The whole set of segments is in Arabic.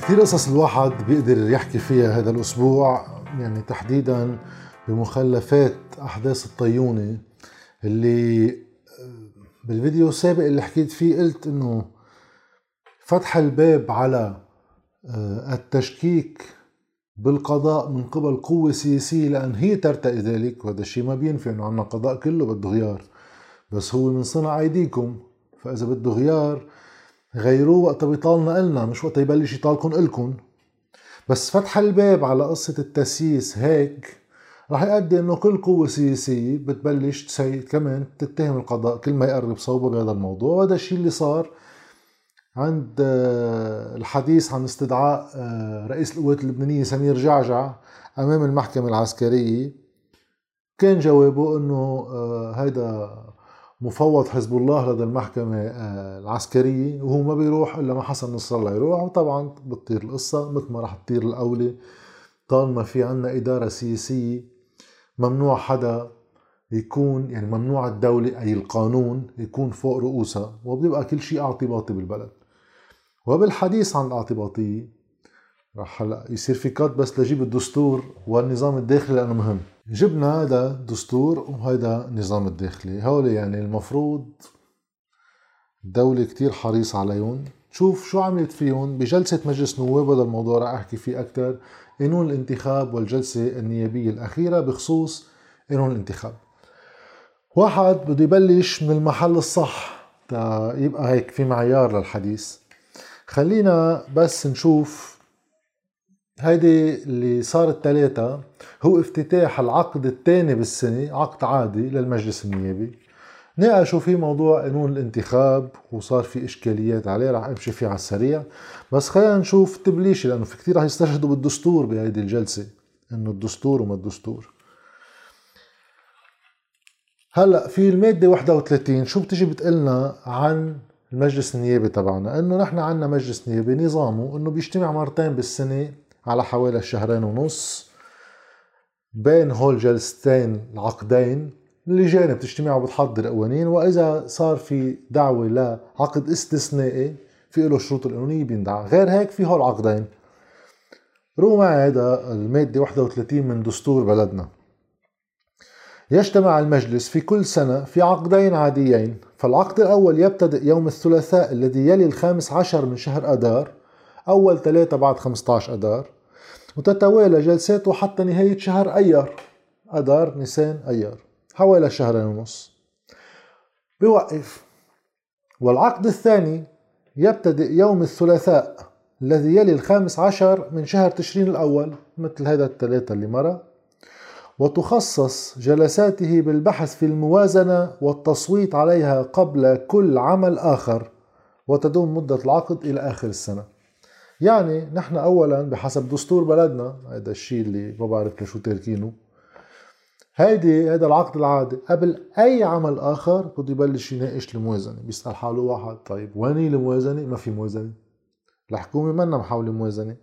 كثير قصص الواحد بيقدر يحكي فيها هذا الأسبوع، يعني تحديدا بمخلفات أحداث الطيونة اللي بالفيديو السابق اللي حكيت فيه قلت إنه فتح الباب على التشكيك بالقضاء من قبل قوة سياسية، لأن هي ترتقي ذلك، وهذا الشيء ما بينفي إنه عنا قضاء كله بده غيار، بس هو من صنع أيديكم، فإذا بده غيار غيروه وقت بيطالنا إلنا، مش وقت يبلش يطالكم إلكم. بس فتح الباب على قصة التسييس هيك رح يؤدي إنه كل قوة سياسية بتبلش كمان تتهم القضاء كل ما يقرب صوبه بهذا الموضوع، وهذا الشيء اللي صار عند الحديث عن استدعاء رئيس القوات اللبنانية سمير جعجع أمام المحكمة العسكرية. كان جوابه إنه هيدا مفوض حزب الله لدى المحكمة العسكرية، وهو ما بيروح إلا ما حسن نصر الله يروح، وطبعا بتطير القصة مثل ما رح تطير الأولى طالما في عنا إدارة سياسية. ممنوع حدا يكون، يعني ممنوع الدولة أي القانون يكون فوق رؤوسها، وبيبقى كل شيء اعتباطي بالبلد. وبالحديث عن الاعتباطية رح هلا يصير في كات بس لجيب الدستور والنظام الداخلي لأنه مهم. جبنا هذا الدستور وهذا النظام الداخلي، هول يعني المفروض الدولة كتير حريص عليهم. شوف شو عملت فيهم بجلسة مجلس نواب، هذا الموضوع رح أحكي فيه أكتر، قانون الانتخاب والجلسة النيابية الأخيرة بخصوص قانون الانتخاب. واحد بده يبلش من المحل الصح تا يبقى هيك في معيار للحديث. خلينا بس نشوف هيدي اللي صار الثلاثة، هو افتتاح العقد الثاني بالسنة، عقد عادي للمجلس النيابي، ناقشوا فيه موضوع قانون الانتخاب وصار في إشكاليات عليه، رح أمشي فيه على السريع. بس خلينا نشوف تبليشي، لأنه في كتير رح يستشهدوا بالدستور بهيدي الجلسة، إنه الدستور وما الدستور. هلا في المادة 31 شو بتجي بتقلنا عن المجلس النيابي تبعنا؟ انه نحن عنا مجلس نيابي نظامه انه بيجتمع مرتين بالسنة على حوالي شهرين ونص، بين هول جلستين العقدين اللجان بتجتمع وبتحضر قوانين، واذا صار في دعوة لعقد استثنائي في له شروط القانونية بيندعى، غير هيك في هول عقدين. رو معي هيدا المادة 31 من دستور بلدنا. يجتمع المجلس في كل سنة في عقدين عاديين، فالعقد الأول يبتدئ يوم الثلاثاء الذي يلي 15 من شهر أدار، أول 3 بعد 15 أدار، وتتوالى جلساته حتى نهاية شهر أيار، أدار نيسان أيار، حوالي شهرين ونص بيوقف. والعقد الثاني يبتدئ يوم الثلاثاء الذي يلي 15 من شهر تشرين الأول، مثل هذا الثلاثة اللي مرة، وتخصص جلساته بالبحث في الموازنة والتصويت عليها قبل كل عمل آخر، وتدوم مدة العقد إلى آخر السنة. يعني نحن أولا بحسب دستور بلدنا، هذا الشيء اللي ما بعرف لشو تركينه، هذا العقد العادي قبل أي عمل آخر بده يبلش يناقش الموازنة. بيسأل حاله واحد، طيب وين هي الموازنة؟ ما في موازنة، الحكومة منا محاولة موازنة،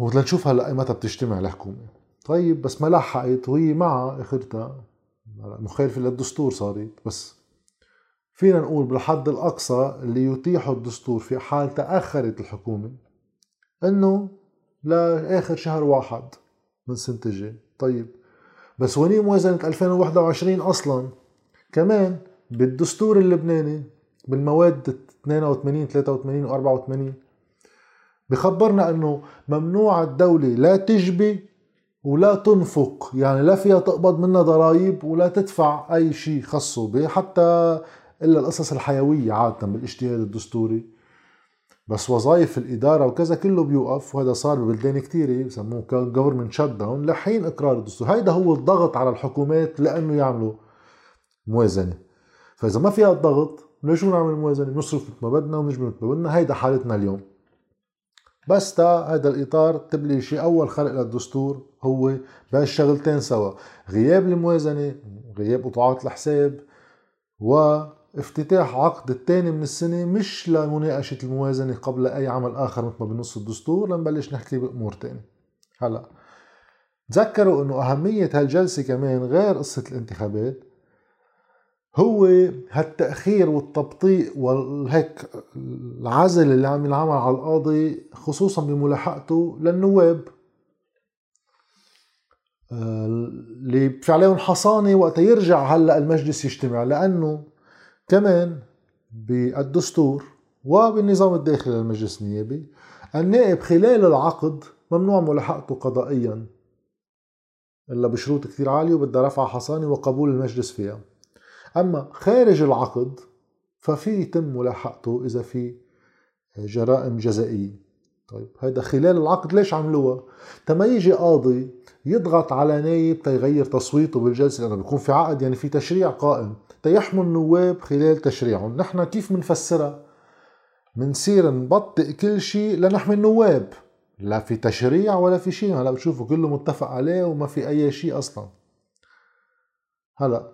ولنشوف هلا متى بتجتمع الحكومة. طيب بس ما لحقت وهي معها اخرتها مخالفة للدستور صارت. بس فينا نقول بالحد الأقصى اللي يتيحه الدستور في حال تأخرت الحكومة إنه لآخر شهر واحد من سنة الجاي. طيب بس وين موازنة 2021 أصلا؟ كمان بالدستور اللبناني بالمواد 82 83 و 84 بخبرنا انه ممنوع الدولة لا تجبي ولا تنفق، يعني لا فيها تقبض منها ضرائب ولا تدفع اي شيء خاصه به، حتى الا القصص الحيوية عادة بالاجتهاد الدستوري، بس وظائف الادارة وكذا كله بيوقف. وهذا صار ببلدان كتيرة بسموه government shutdown لحين اقرار الدستور. هيدا هو الضغط على الحكومات لانه يعملوا موازنة، فاذا ما فيها الضغط ليش نعمل موازنة؟ بنصرف مثل ما بدنا ونجبي مثل ما بدنا، هيدا حالتنا اليوم. بس تا هذا الإطار تبليشي أول خلق للدستور هو بهالشغلتين سوا، غياب الموازنة، غياب قطاعات الحساب، وافتتاح عقد الثاني من السنة مش لمناقشة الموازنة قبل أي عمل آخر مثل ما بنص الدستور، لنبلش نحكي بأمور تانية. هلا تذكروا إنه أهمية هالجلسة كمان غير قصة الانتخابات هو هالتأخير والتبطيء والهيك العزل اللي عم ينعمل على القاضي، خصوصا بملاحقته للنواب اللي في عليهم حصانة وقت يرجع هلأ المجلس يجتمع، لأنه كمان بالدستور وبالنظام الداخلي للمجلس النيابي النائب خلال العقد ممنوع ملاحقته قضائيا إلا بشروط كثير عالية وبدها رفع حصانة وقبول المجلس فيها. أما خارج العقد ففي يتم ملاحقته إذا في جرائم جزائية. طيب هذا خلال العقد ليش عملوها؟ تما يجي قاضي يضغط على نايب تيغير تصويته بالجلسة، لأنه بيكون في عقد يعني في تشريع قائم تيحموا النواب خلال تشريعهم. نحن كيف منفسرها؟ منصير نبطئ كل شيء لنحمي النواب، لا في تشريع ولا في شيء. هلا بتشوفوا كله متفق عليه وما في أي شيء أصلا. هلا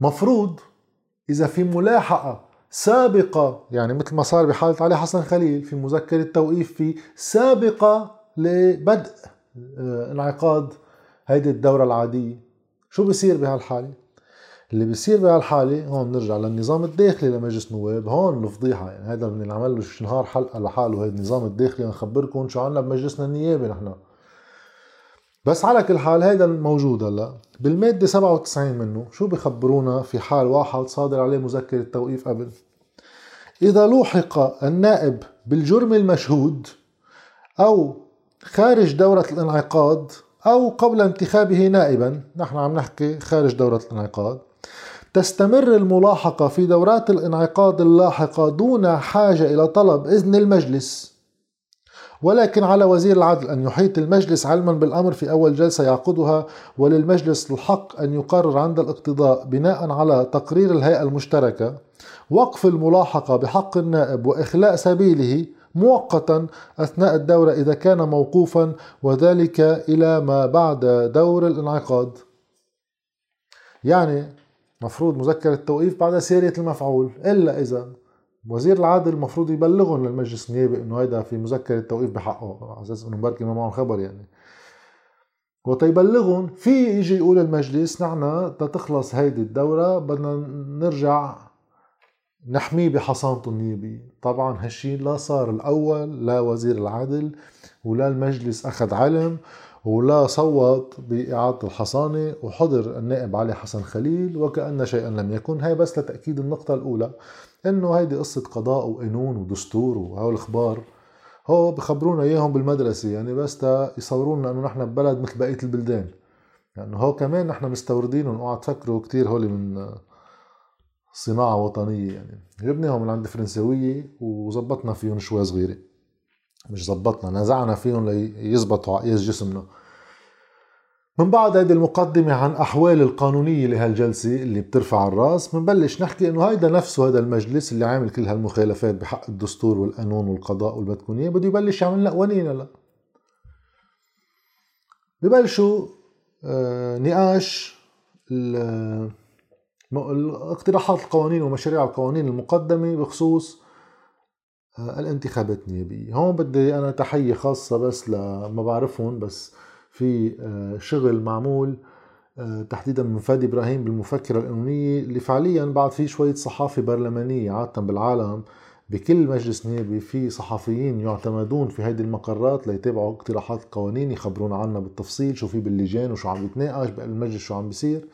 مفروض إذا في ملاحقة سابقة، يعني مثل ما صار بحالة علي حسن خليل في مذكرة توقيف، في سابقة لبدء انعقاد هيدي الدورة العادية، شو بصير بهالحالة؟ اللي بصير بهالحالة هون بنرجع للنظام الداخلي لمجلس النواب. هون الفضيحة يعني هذا بنعمل له نهار حلقة لحاله، هيدا النظام الداخلي نخبركم شو عنا بمجلسنا النيابي نحن. بس على كل حال هيدا موجود هلا بالمادة 97 منه، شو بخبرونا في حال واحد صادر عليه مذكرة توقيف قبل؟ إذا لوحق النائب بالجرم المشهود أو خارج دورة الانعقاد أو قبل انتخابه نائبا، نحن عم نحكي خارج دورة الانعقاد، تستمر الملاحقة في دورات الانعقاد اللاحقة دون حاجة إلى طلب إذن المجلس، ولكن على وزير العدل أن يحيط المجلس علما بالأمر في أول جلسة يعقدها، وللمجلس الحق أن يقرر عند الاقتضاء بناء على تقرير الهيئة المشتركة وقف الملاحقة بحق النائب وإخلاء سبيله مؤقتا أثناء الدورة إذا كان موقوفا، وذلك إلى ما بعد دور الانعقاد. يعني مفروض مذكرة التوقيف بعد سيرة المفعول، إلا إذا وزير العدل المفروض يبلغهم للمجلس النيابي انه هيدا في مذكرة توقيف بحقه، على اساس انه بركي ما معهم خبر يعني، وتيبلغهم في يجي يقول المجلس نحن تتخلص هيدي الدورة بدنا نرجع نحميه بحصانته النيابية. طبعا هالشي لا صار الاول، لا وزير العدل ولا المجلس اخذ علم ولا صوت بإعادة الحصانة، وحضر النائب علي حسن خليل وكأن شيئا لم يكن. هاي بس لتأكيد النقطة الأولى إنه هيدي قصة قضاء وقانون ودستور وهو الأخبار هو بخبرونا إياهم بالمدرسة، يعني بس يصورونا إنه نحن ببلد مثل بقية البلدان، يعني هو كمان نحن مستوردينهم. اوعى تفكروا كتير هولي من صناعة وطنية، يعني جبناهم من عند فرنساوية وزبطنا فيهم شوية صغيرة، مش زبطنا نزعنا فيهم ليزبطوا عقياس جسمنا. من بعد هيدي المقدمة عن أحوال القانونية لهالجلسة اللي بترفع الراس، منبلش نحكي إنه هيدا نفسه هذا المجلس اللي عامل كل هالمخالفات بحق الدستور والقانون والقضاء والبتكونية بده يبلش يعمل لنا قوانين. هلا ببلشوا نقاش اقتراحات القوانين ومشاريع القوانين المقدمة بخصوص الانتخابات النيابية. هون بدي أنا تحية خاصة بس لما بعرفهم، بس في شغل معمول تحديدا من فادي إبراهيم بالمفكرة القانونية اللي فعليا بعد في شوية صحافة برلمانية عادة بالعالم بكل مجلس نيابي في صحفيين يعتمدون في هيدي المقرات ليتابعوا اقتراحات القوانين، يخبرونا عنها بالتفصيل شو في باللجان وشو عم يتناقش بالمجلس شو عم بيصير.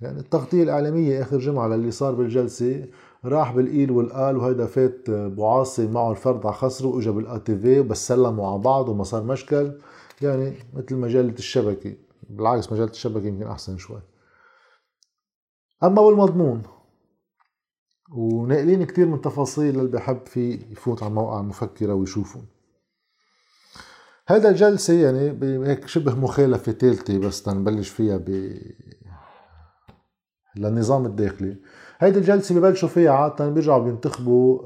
يعني التغطية الإعلامية آخر جمعة للي صار بالجلسة راح بالقيل والقال، وهيدا فات بوعاصي معه الفرد على خصره واجا بالآتيفي وبس سلموا على بعض وما صار مشكل، يعني مثل مجلة الشبكة. بالعكس مجلة الشبكة يمكن أحسن شوي. أما بالمضمون وناقلين كتير من تفاصيل اللي بحب فيه يفوت على موقع المفكرة ويشوفون. هذا الجلسة يعني بهيك شبه مخالفة ثالثة بس تنبلش فيها للنظام الداخلي. هيدي الجلسة ببلشوا فيها عادة بيرجعوا بينتخبوا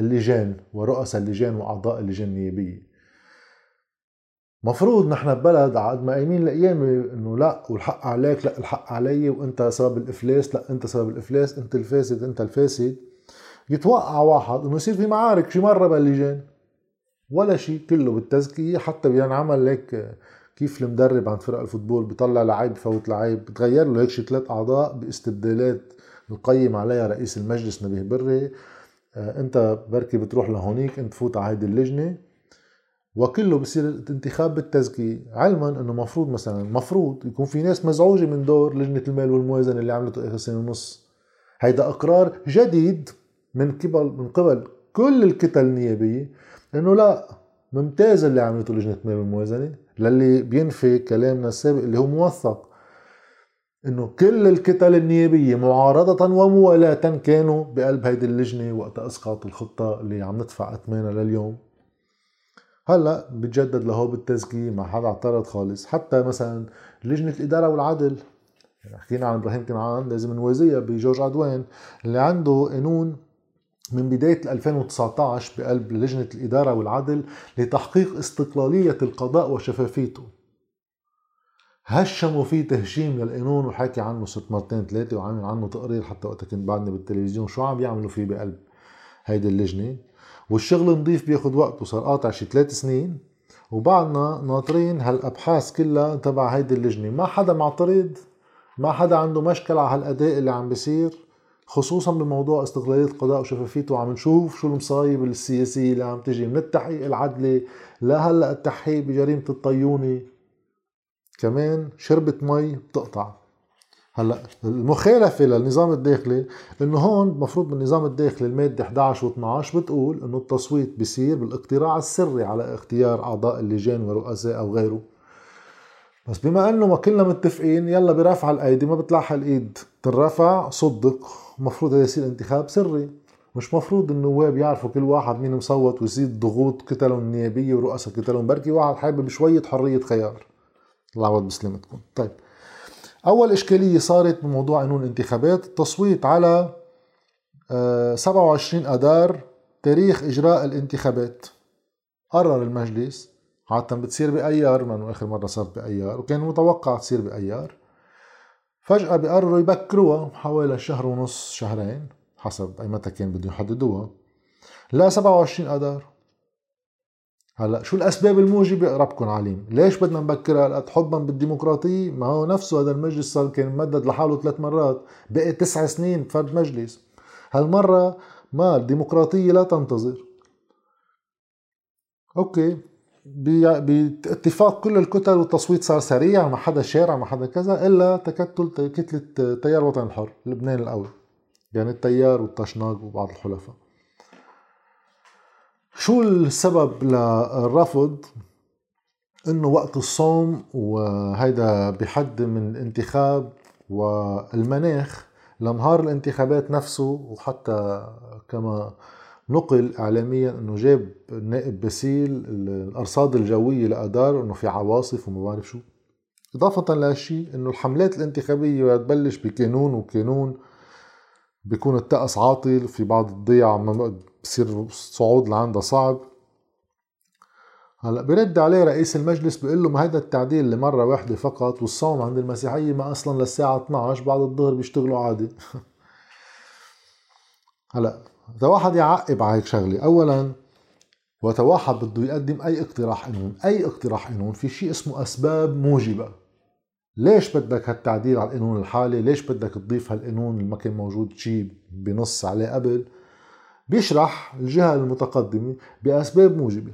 اللجان ورؤساء اللجان وأعضاء اللجان النيابية. مفروض نحن ببلد عاد ما قايمين لقيامة انه لا والحق عليك، لا الحق علي، وانت سبب الافلاس، لا انت سبب الافلاس، انت الفاسد انت الفاسد. يتوقع واحد انه يصير في معارك شي مرة باللجان، ولا شيء كله بالتزكية، حتى بينعمل لك كيف المدرب عن فرق الفوتبول بيطلع لعيب بفوت لعيب، بتغير له هيك ثلاث اعضاء باستبدالات نقيم عليها رئيس المجلس نبيه بري. انت بركي بتروح لهونيك، انت فوت على هيدي اللجنه وكله بصير انتخاب بالتزكية، علما انه مفروض مثلا يكون في ناس مزعوجه من دور لجنه المال والموازنه اللي عملته اخر سنه ونص. هيدا اقرار جديد من قبل كل الكتل النيابيه انه لا ممتاز اللي عملته لجنه المال والموازنه، للي بينفي كلامنا السابق اللي هو موثق انه كل الكتل النيابيه معارضه وموالاه كانوا بقلب هيدي اللجنه وقت اسقاط الخطه اللي عم ندفع اثمانها لليوم. هلا بتجدد لهو بالتزكية، ما حدا اعترض خالص. حتى مثلا لجنه الاداره والعدل، حكينا عن ابراهيم كنعان، لازم نوازيها بجورج عدوان اللي عنده قانون من بدايه 2019 بقلب لجنه الاداره والعدل لتحقيق استقلاليه القضاء وشفافيته. هشموا فيه تهشيم للقانون وحكي عنه 6 مرات 3 وعامل عنه تقرير حتى وقتها كنت بعدني بالتلفزيون شو عم بيعملوا فيه بقلب هيدي اللجنه. والشغل نضيف بياخد وقت وصار قاطع شي 3 سنين، وبعدنا ناطرين هالابحاث كلها تبع هيدي اللجنه. ما حدا معترض، ما حدا عنده مشكل على هالاداء اللي عم بيصير، خصوصا بموضوع استقلاليه القضاء وشفافيته. وعم نشوف شو المصايب السياسيه اللي عم تجي من التحقيق العدلي لهلا التحقيق بجريمه الطيونه، كمان شربة مي بتقطع. هلا المخالفه للنظام الداخلي انه هون المفروض بالنظام الداخلي الماده 11 و12 بتقول انه التصويت بيصير بالاقتراع السري على اختيار اعضاء اللجان ورؤساء او غيره، بس بما انه ما كلنا متفقين يلا برفع الايدي، ما بتلاحق الايد ترفع صدق، المفروض هذا يصير انتخاب سري. مش مفروض النواب يعرفوا كل واحد مين مصوت ويزيد ضغوط كتلهم النيابيه ورؤساء كتلهم؟ بركي واحد حابب شويه حريه خيار. الله يعوض بسلامتكم. طيب، أول إشكالية صارت بموضوع قانون الانتخابات، التصويت على 27 أدار تاريخ إجراء الانتخابات. قرر المجلس، عادة بتصير بأيار، لأنه آخر مرة صارت بأيار وكان متوقع تصير بأيار، فجأة بقرروا يبكروها حوالي 1.5 شهر 2 شهر حسب أي متى كان بدهم يحددوها لا 27 أدار. هلا شو الاسباب الموجبه؟ ربكن عليم. ليش بدنا نبكرها هالقد حبا بالديمقراطيه؟ ما هو نفسه هذا المجلس صار كان ممدد لحاله 3 مرات، بقي 9 سنين بفرد مجلس. هالمره ما الديمقراطيه لا تنتظر. اوكي، باتفاق كل الكتل والتصويت صار سريع، ما حدا شارع ما حدا كذا، الا تكتل كتله تيار وطن الحر لبنان الاول، يعني التيار والطشناق وبعض الحلفاء. شو السبب للرفض؟ انه وقت الصوم وهيدا بحد من الانتخاب والمناخ لنهار الانتخابات نفسه، وحتى كما نقل اعلاميا انه جاب النائب باسيل الارصاد الجويه لادار انه في عواصف وما بعرف شو. اضافه لهالشيء انه الحملات الانتخابيه بتبلش بكانون، وكانون بيكون الطقس عاطل، في بعض الضيع بصير صعود لعندها صعب. هلا برد عليه رئيس المجلس بيقول له ما هيدا التعديل لمره واحده فقط، والصوم عند المسيحيه ما اصلا للساعه 12 بعد الظهر بيشتغلوا عادي. هلا اذا واحد يعقب على هيك شغله، اولا وقت واحد بده يقدم اي اقتراح قانون، في شيء اسمه اسباب موجبه. ليش بدك هالتعديل على القانون الحالي؟ ليش بدك تضيف هالقانون اللي ما كان موجود شيء بنص عليه قبل؟ بيشرح الجهة المتقدمة بأسباب موجبة.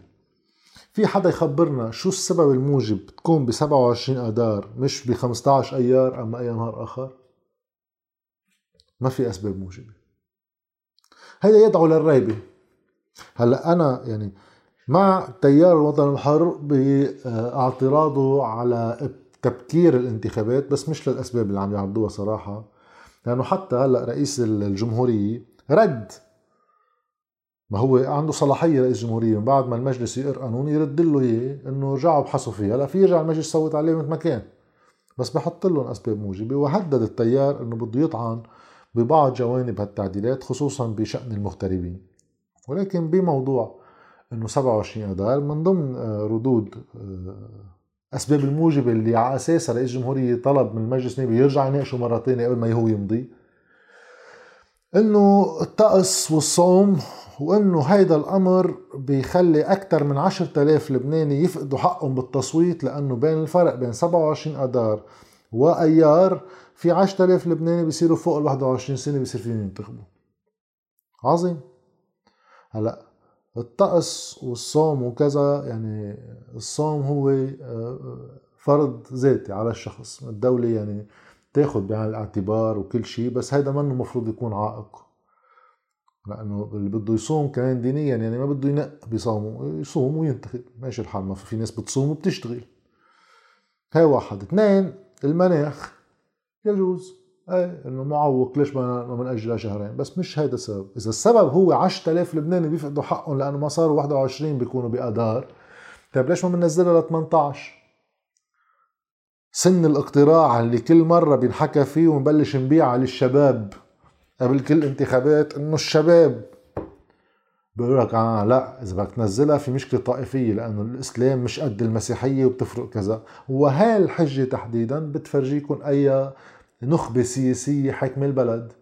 في حدا يخبرنا شو السبب الموجب تكون ب 27 آذار مش ب 15 أيار أما أي نهار آخر؟ ما في أسباب موجبة. هيدا يدعو للريبة. هلا أنا يعني مع تيار الوطن الحر باعتراضه على تبكير الانتخابات، بس مش للأسباب اللي عم يعرضوها صراحة، لأنه حتى هلا رئيس الجمهورية رد. ما هو عنده صلاحيه رئيس الجمهوريه من بعد ما المجلس يقر قانون يرد له اياه انه رجعوا بحثوا فيها، هلا في يرجع المجلس صوت عليه مثل ما كان، بس بحط لهم اسباب موجبه. وهدد التيار انه بده يطعن ببعض جوانب هالتعديلات خصوصا بشان المغتربين. ولكن بموضوع انه 27 اذار من ضمن ردود اسباب الموجبه اللي على اساسها رئيس الجمهوريه طلب من المجلس انه يرجع يناقشه مره ثانيه قبل ما هو يمضي، انه الطقس والصوم وانه هيدا الامر بيخلي اكثر من 10,000 لبناني يفقدوا حقهم بالتصويت، لانه بين الفرق بين 27 اذار وايار في 10,000 لبناني بيصيروا فوق ال 21 سنه بيصير فيهم ينتخبوا. عظيم. هلا الطقس والصوم وكذا، يعني الصوم هو فرض ذاتي على الشخص، الدوله يعني تاخذ بعين الاعتبار وكل شيء، بس هيدا منه مفروض يكون عائق، لانه اللي بده يصوم كمان دينيا يعني ما بده ينق، بيصوموا يصوم وينتخب، ماشي الحال. ما في ناس بتصوم وبتشتغل. هاي واحد. اثنين، المناخ يجوز اي انه معوق، ليش ما بنأجلها شهرين؟ بس مش هيدا السبب. اذا السبب هو 10,000 لبناني بيفقدوا حقهم لانه ما صاروا 21 بيكونوا بأدار، طيب ليش ما بننزلها ل 18؟ سن الاقتراع اللي كل مره بنحكى فيه ونبلش نبيعها للشباب قبل كل انتخابات، انه الشباب بيقول لك لا اذا بدك تنزلها في مشكله طائفيه لانه الاسلام مش قد المسيحيه وبتفرق كذا، وهي الحجه تحديدا بتفرجيكم اي نخبه سياسيه حاكمه البلد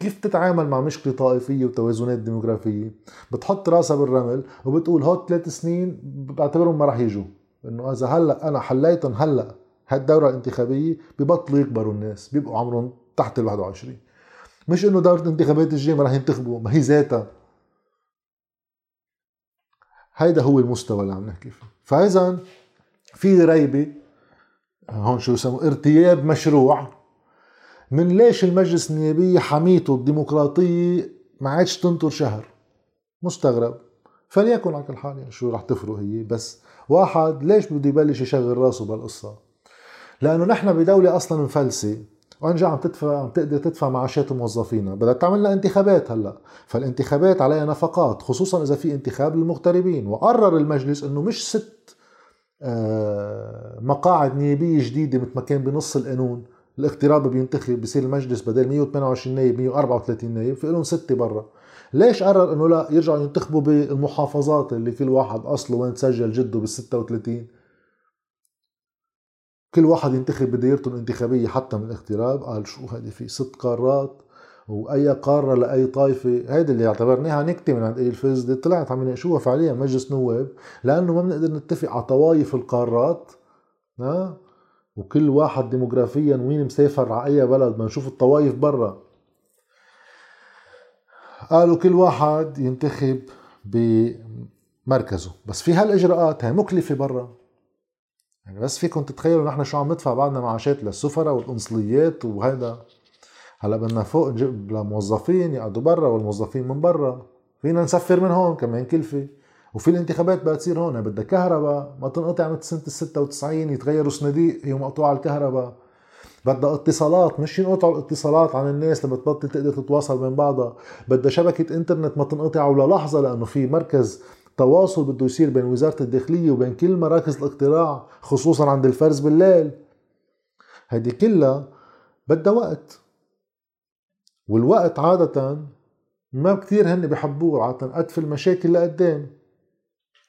كيف تتعامل مع مشكله طائفيه وتوازنات ديموغرافيه. بتحط راسها بالرمل وبتقول هوت 3 سنين بعتبرهم ما راح يجوا، انه اذا هلا انا حليتهم هلا هالدوره الانتخابيه ببطلوا يكبروا الناس، بيبقوا عمرهم تحت ال 21، مش انه دورة الانتخابات الجاية ما راح ينتخبوا، ما هي ذاتها. هيدا هو المستوى اللي عم نحكي فيه. فاذا في ريبة هون، شو يسموه، ارتياب مشروع من ليش المجلس النيابي حميته الديمقراطية ما عادش تنطر شهر. مستغرب. فليكن على كل حال، يعني شو راح تفرق هي، بس واحد ليش بده يبلش يشغل راسه بهالقصة؟ لانه نحن بدولة اصلا مفلسة، وانجا عم تقدر تدفع معاشات موظفينا، بدها تعمل لها انتخابات هلا، فالانتخابات عليها نفقات، خصوصا اذا في انتخاب للمغتربين. وقرر المجلس انه مش 6 مقاعد نيابيه جديده مثل ما كان بنص القانون، الاغتراب بينتخب، بصير المجلس بدل 128 نايب 134 نايب، في لهم 6 برا. ليش قرر انه لا يرجعوا ينتخبوا بالمحافظات اللي كل واحد اصله وين سجل جده بال 36، كل واحد ينتخب بدايرته الانتخابية حتى من الاغتراب. قال شو هذه، في 6 قارات واي قارة لاي طائفة. هيدا اللي اعتبرناها نكتة من عند الفز دي، طلعت عم يناقشوها فعليا مجلس نواب، لانه ما بنقدر نتفق على طوايف القارات، وكل واحد ديموغرافيا وين مسافر على اي بلد، ما نشوف الطوايف برا. قالوا كل واحد ينتخب بمركزه، بس في هالاجراءات هي مكلفة برا، يعني بس فيكم تتخيلوا نحن شو عم ندفع بعدنا معاشات للسفراء والقنصليات وهذا. هلا بدنا فوق نجيب لموظفين يقعدوا برا، والموظفين من برا فينا نسفر من هون كمان كلفه، وفي الانتخابات بدها تصير هون، بدها كهرباء ما تنقطع مثل سنه ال 96 يتغيروا صناديق هي مقطوعه الكهرباء، بدها اتصالات مش ينقطعوا الاتصالات عن الناس لما تبطل تقدر تتواصل بين بعضها، بدها شبكه انترنت ما تنقطع ولا لحظه، لانه في مركز تواصل بده يصير بين وزارة الداخلية وبين كل مراكز الاقتراع، خصوصا عند الفرز بالليل. هيدي كلها بدها وقت، والوقت عادة ما كتير هن بحبوه، عادة قدف المشاكل لقدام.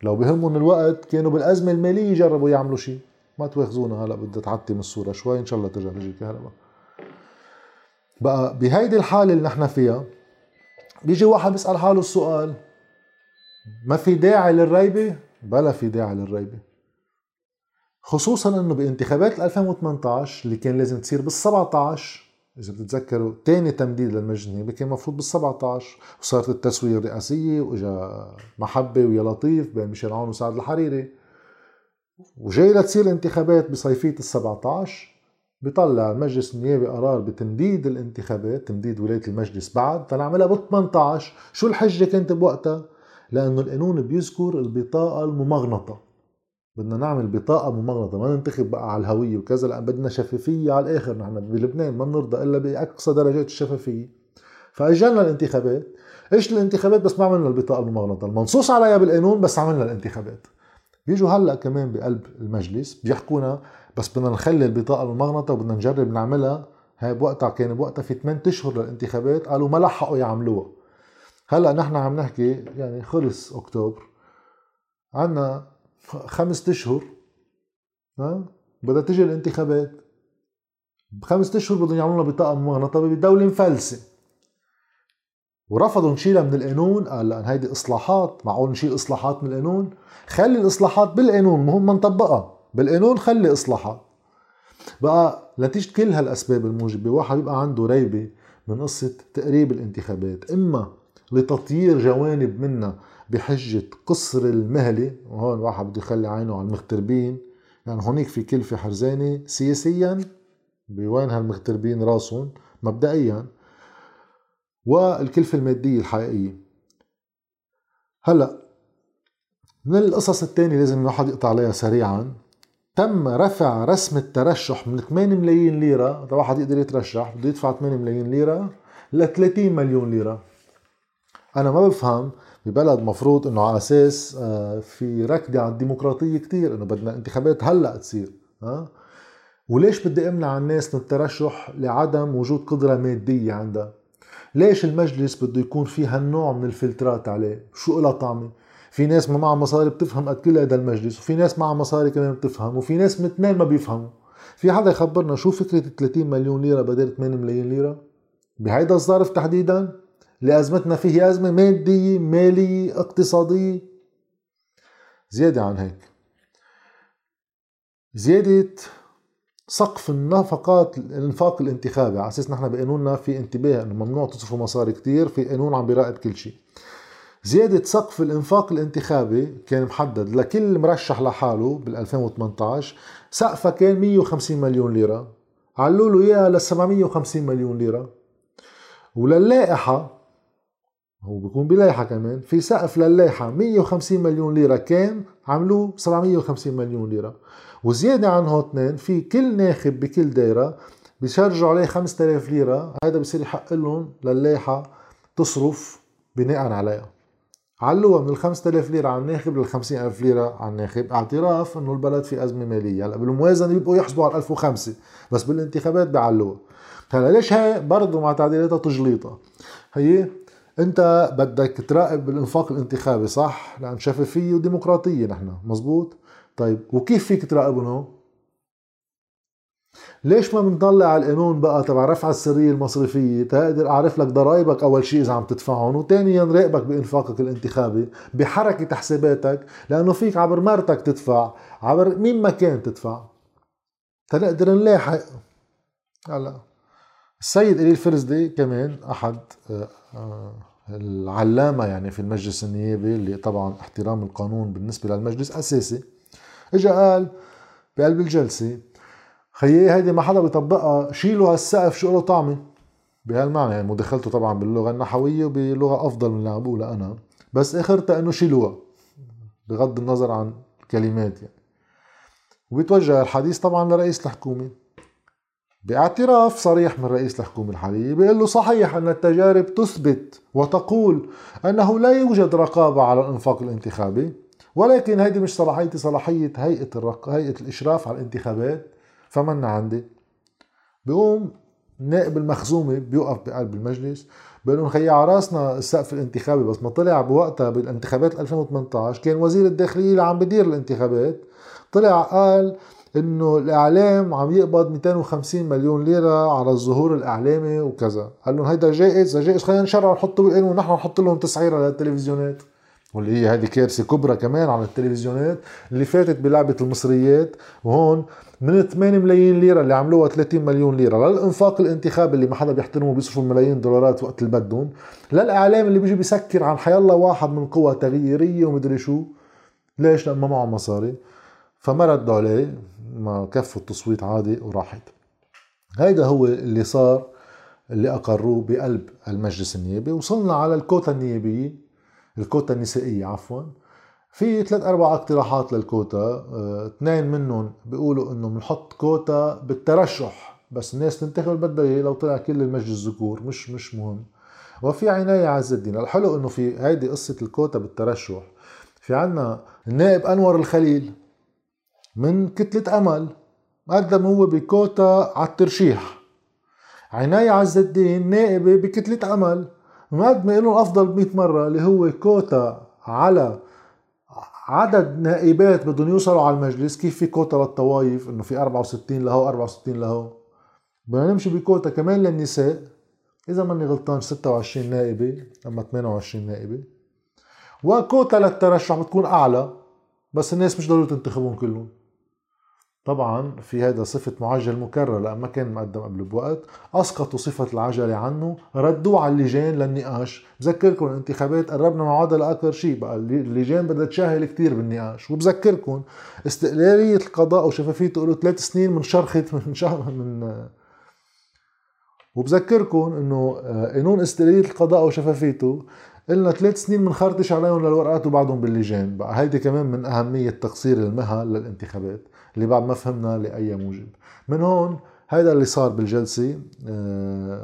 لو بهمهم الوقت كانوا بالأزمة المالية يجربوا يعملوا شيء. ما تواخذونا هلا بدها تعطي من الصورة شوي، إن شاء الله ترجع تجي الكهرباء. بقى بهيدي الحالة اللي نحن فيها بيجي واحد بيسأل حاله السؤال، ما في داعي للريبة؟ بلا في داعي للريبة، خصوصا انه بانتخابات 2018 اللي كان لازم تصير بال17، اذا بتتذكروا تاني تمديد للمجلس كان مفروض بال17، وصارت التسوية الرئاسية، واجا محبة ويا لطيف بين ميشيل عون وسعد الحريري، وجاي لتصير انتخابات بصيفية ال17. بيطلع المجلس النيابي قرار بتمديد الانتخابات، تمديد ولاية المجلس بعد، فنعملها بال18. شو الحجة كانت بوقتها؟ لأنه القانون بيذكر البطاقة الممغنطة، بدنا نعمل بطاقة ممغنطة، ما ننتخب بقى على الهوية وكذا، لأن بدنا شفافية على الآخر. نحن بلبنان ما بنرضى إلا بأقصى درجات الشفافية، فأجلنا الانتخابات. إيش الانتخابات؟ بس ما عملنا البطاقة الممغنطة المنصوص عليها بالقانون، بس عملنا الانتخابات. بيجوا هلا كمان بقلب المجلس بيحكونا بس بدنا نخلي البطاقة الممغنطة وبدنا نجرب نعملها. هاي بوقتها كان بوقتها في 8 أشهر للانتخابات، قالوا ما لحقوا يعملوها. هلا نحن عم نحكي يعني خلص اكتوبر، عنا 5 أشهر، بدها تجي الانتخابات، ب5 أشهر بدهم يعملوا لنا بطاقة ممغنطة بالدولة مفلسة. ورفضوا نشيلها من القانون، قال لأن هيدي إصلاحات، معقول نشيل إصلاحات من القانون؟ خلي الإصلاحات بالقانون، مهم ما نطبقها بالقانون، خلي إصلاحات. بقى نتيجة كل هالأسباب الموجبة واحد يبقى عنده ريبة من قصة تقريب الانتخابات، إما لتطيير جوانب منها بحجة قصر المهلة، وهون واحد بده يخلي عينه على المغتربين، يعني هونيك في كلفة حرزانة سياسيا بوين هالمغتربين راسهم مبدئيا، والكلفة المادية الحقيقية. هلأ من القصص الثانية لازم الواحد يقطع عليها سريعا، تم رفع رسم الترشح من 8 ملايين ليرة، إذا واحد يقدر يترشح بده يدفع 8 ملايين ليرة ل 30 مليون ليرة. أنا ما بفهم ببلد مفروض إنه على أساس في ركدة على الديمقراطية كتير، إنه بدنا انتخابات هلأ تصير، وليش بدي أمنع الناس من الترشح لعدم وجود قدرة مادية عندها؟ ليش المجلس بده يكون فيه هالنوع من الفلترات عليه؟ شو إلها طعمة؟ في ناس ما معها مصاري بتفهم قد كل هذا المجلس، وفي ناس معها مصاري كمان بتفهم، وفي ناس من اثنين ما بيفهموا. في حدا يخبرنا شو فكرة 30 مليون ليرة بدل 8 ملايين ليرة؟ بهيدا الظرف تحديدا اللي أزمتنا فيه أزمة مادية مالية اقتصادية. زيادة عن هيك، زيادة سقف النفقات الانفاق الانتخابي، على اساس نحن بقانوننا في انتباه انه ممنوع تصرفوا مصاري كتير، في قانون عم بيراقب كل شيء. زيادة سقف الانفاق الانتخابي كان محدد لكل مرشح لحاله بال2018، سقفها كان 150 مليون ليرة، علوا له اياها ل 750 مليون ليرة. وللائحة هو بيكون بلائحة كمان، في سقف للائحة 150 مليون ليرة كان، عملوه 750 مليون ليرة. وزيادة عن هو اثنين، في كل ناخب بكل دايرة بيشرجوا عليه 5000 ليرة، هذا بصير يحق لهم للائحة تصرف بناء عليها. علوها من 5000 ليرة على الناخب 50,000 ليرة على الناخب، اعتراف انه البلد في أزمة مالية. هلا بالموازنة بيبقوا يحسبوا على 1005، بس بالانتخابات بعلوها. هلا ليش هي برضه مع تعديلاتها تجليطها؟ هي انت بدك تراقب بالانفاق الانتخابي صح؟ لأن شفافية وديمقراطية نحن، مزبوط؟ طيب وكيف فيك تراقبهم؟ ليش ما بنطلع على القانون بقى تبع رفع السرية المصرفية تقدر اعرف لك ضرائبك اول شيء اذا عم تدفعهم، وثانيا راقبك بانفاقك الانتخابي بحركة حساباتك، لانه فيك عبر مرتك تدفع، عبر مين ما كان تدفع، تنقدر نلاحق. هلا السيد إلي الفرزدي كمان احد العلامة يعني في المجلس النيابي، اللي طبعا احترام القانون بالنسبة للمجلس اساسي، اجا قال بقلب الجلسة خيي هيدي ما حدا بيطبقها، شيلوا هالسقف شو له طعمه؟ بهالمعنى يعني، مداخلته طبعا باللغه النحويه وبلغه افضل من اللي عم بقولها انا، بس اخرتها انه شيلوها بغض النظر عن الكلمات يعني. وبيتوجه الحديث طبعا لرئيس الحكومه باعتراف صريح من رئيس الحكومه الحاليه، بيقول له صحيح ان التجارب تثبت وتقول انه لا يوجد رقابه على الانفاق الانتخابي، ولكن هيدي مش صلاحيتي، صلاحيه هيئه الاشراف على الانتخابات، فمن عندي. بيقوم نائب المخزومة بيوقف بقلب المجلس بيقول لهم خيي على راسنا السقف الانتخابي، بس ما طلع بوقتها بالانتخابات 2018 كان وزير الداخلية اللي عم بدير الانتخابات، طلع قال انه الاعلام عم يقبض 250 مليون ليرة على الظهور الاعلامي وكذا، قال لهم هيدا جائز، جائز خلينا نشرع ونحطه بالقانون، نحن نحط لهم تسعيرة للتلفزيونات، واللي هي هذه كارثة كبرى كمان على التلفزيونات اللي فاتت بلعبة المصريات. وهون من 8 ملايين ليرة اللي عملوها 30 مليون ليرة للانفاق الانتخابي اللي ما حدا بيحترمه، بيصرفوا ملايين دولارات وقت اللي بدهم، للاعلام اللي بيجي بيسكر عن حيالله واحد من قوى تغييرية ومدري شو. ليش؟ لأن ما معه مصاري، فما ردوا عليه، ما كفوا التصويت عادي وراحت. هيدا هو اللي صار، اللي أقروه بقلب المجلس النيابي. وصلنا على الكوتا النيابية، الكوتا النسائية عفوا. في 3-4 اقتراحات للكوتا، 2 منهم بيقولوا انه بنحط كوتا بالترشح، بس الناس تنتخب بدها لو طلع كل المجلس ذكور مش مهم، وفي عناية عز الدين. الحلو انه في هيدي قصة الكوتا بالترشح، في عنا النائب انور الخليل من كتلة امل قدم هو بكوتا على الترشيح، عناية عز الدين نائبة بكتلة امل مقدمة لهم أفضل 100 مرة اللي هو كوتا على عدد نائبات بدهم يوصلوا على المجلس. كيف في كوتا للطوائف إنه في 64 لهو 64 لهو، بدنا نمشي بكوتا كمان للنساء إذا ماني غلطان 26 نائبة أما 28 نائبة، وكوتا للترشح بتكون أعلى، بس الناس مش ضروري تنتخبهم كلهم. طبعا في هذا صفة معجل مكرر لأن ما كان مقدم قبل بوقت، أسقطوا صفة العجلة عنه، ردوه على اللجان للنقاش. بذكركم الانتخابات قربنا مع عدد لأكثر شيء، بقى اللجان بدها تشاهل كثير بالنقاش، وبذكركم استقلالية القضاء وشفافيته له 3 سنين من شرخة وبذكركم انه قانون استقلالية القضاء وشفافيته قلنا 3 سنين من خرطش عليهم للورقات وبعدهم باللجان. بقى هيدي كمان من أهمية تقصير المهل للانتخابات اللي بعد ما فهمنا لأي موجب. من هون هيدا اللي صار بالجلسة،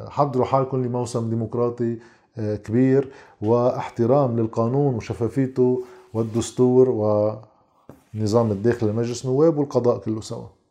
حضروا حالكم لموسم ديمقراطي كبير واحترام للقانون وشفافيته والدستور ونظام الداخل المجلس النواب والقضاء كله سوا.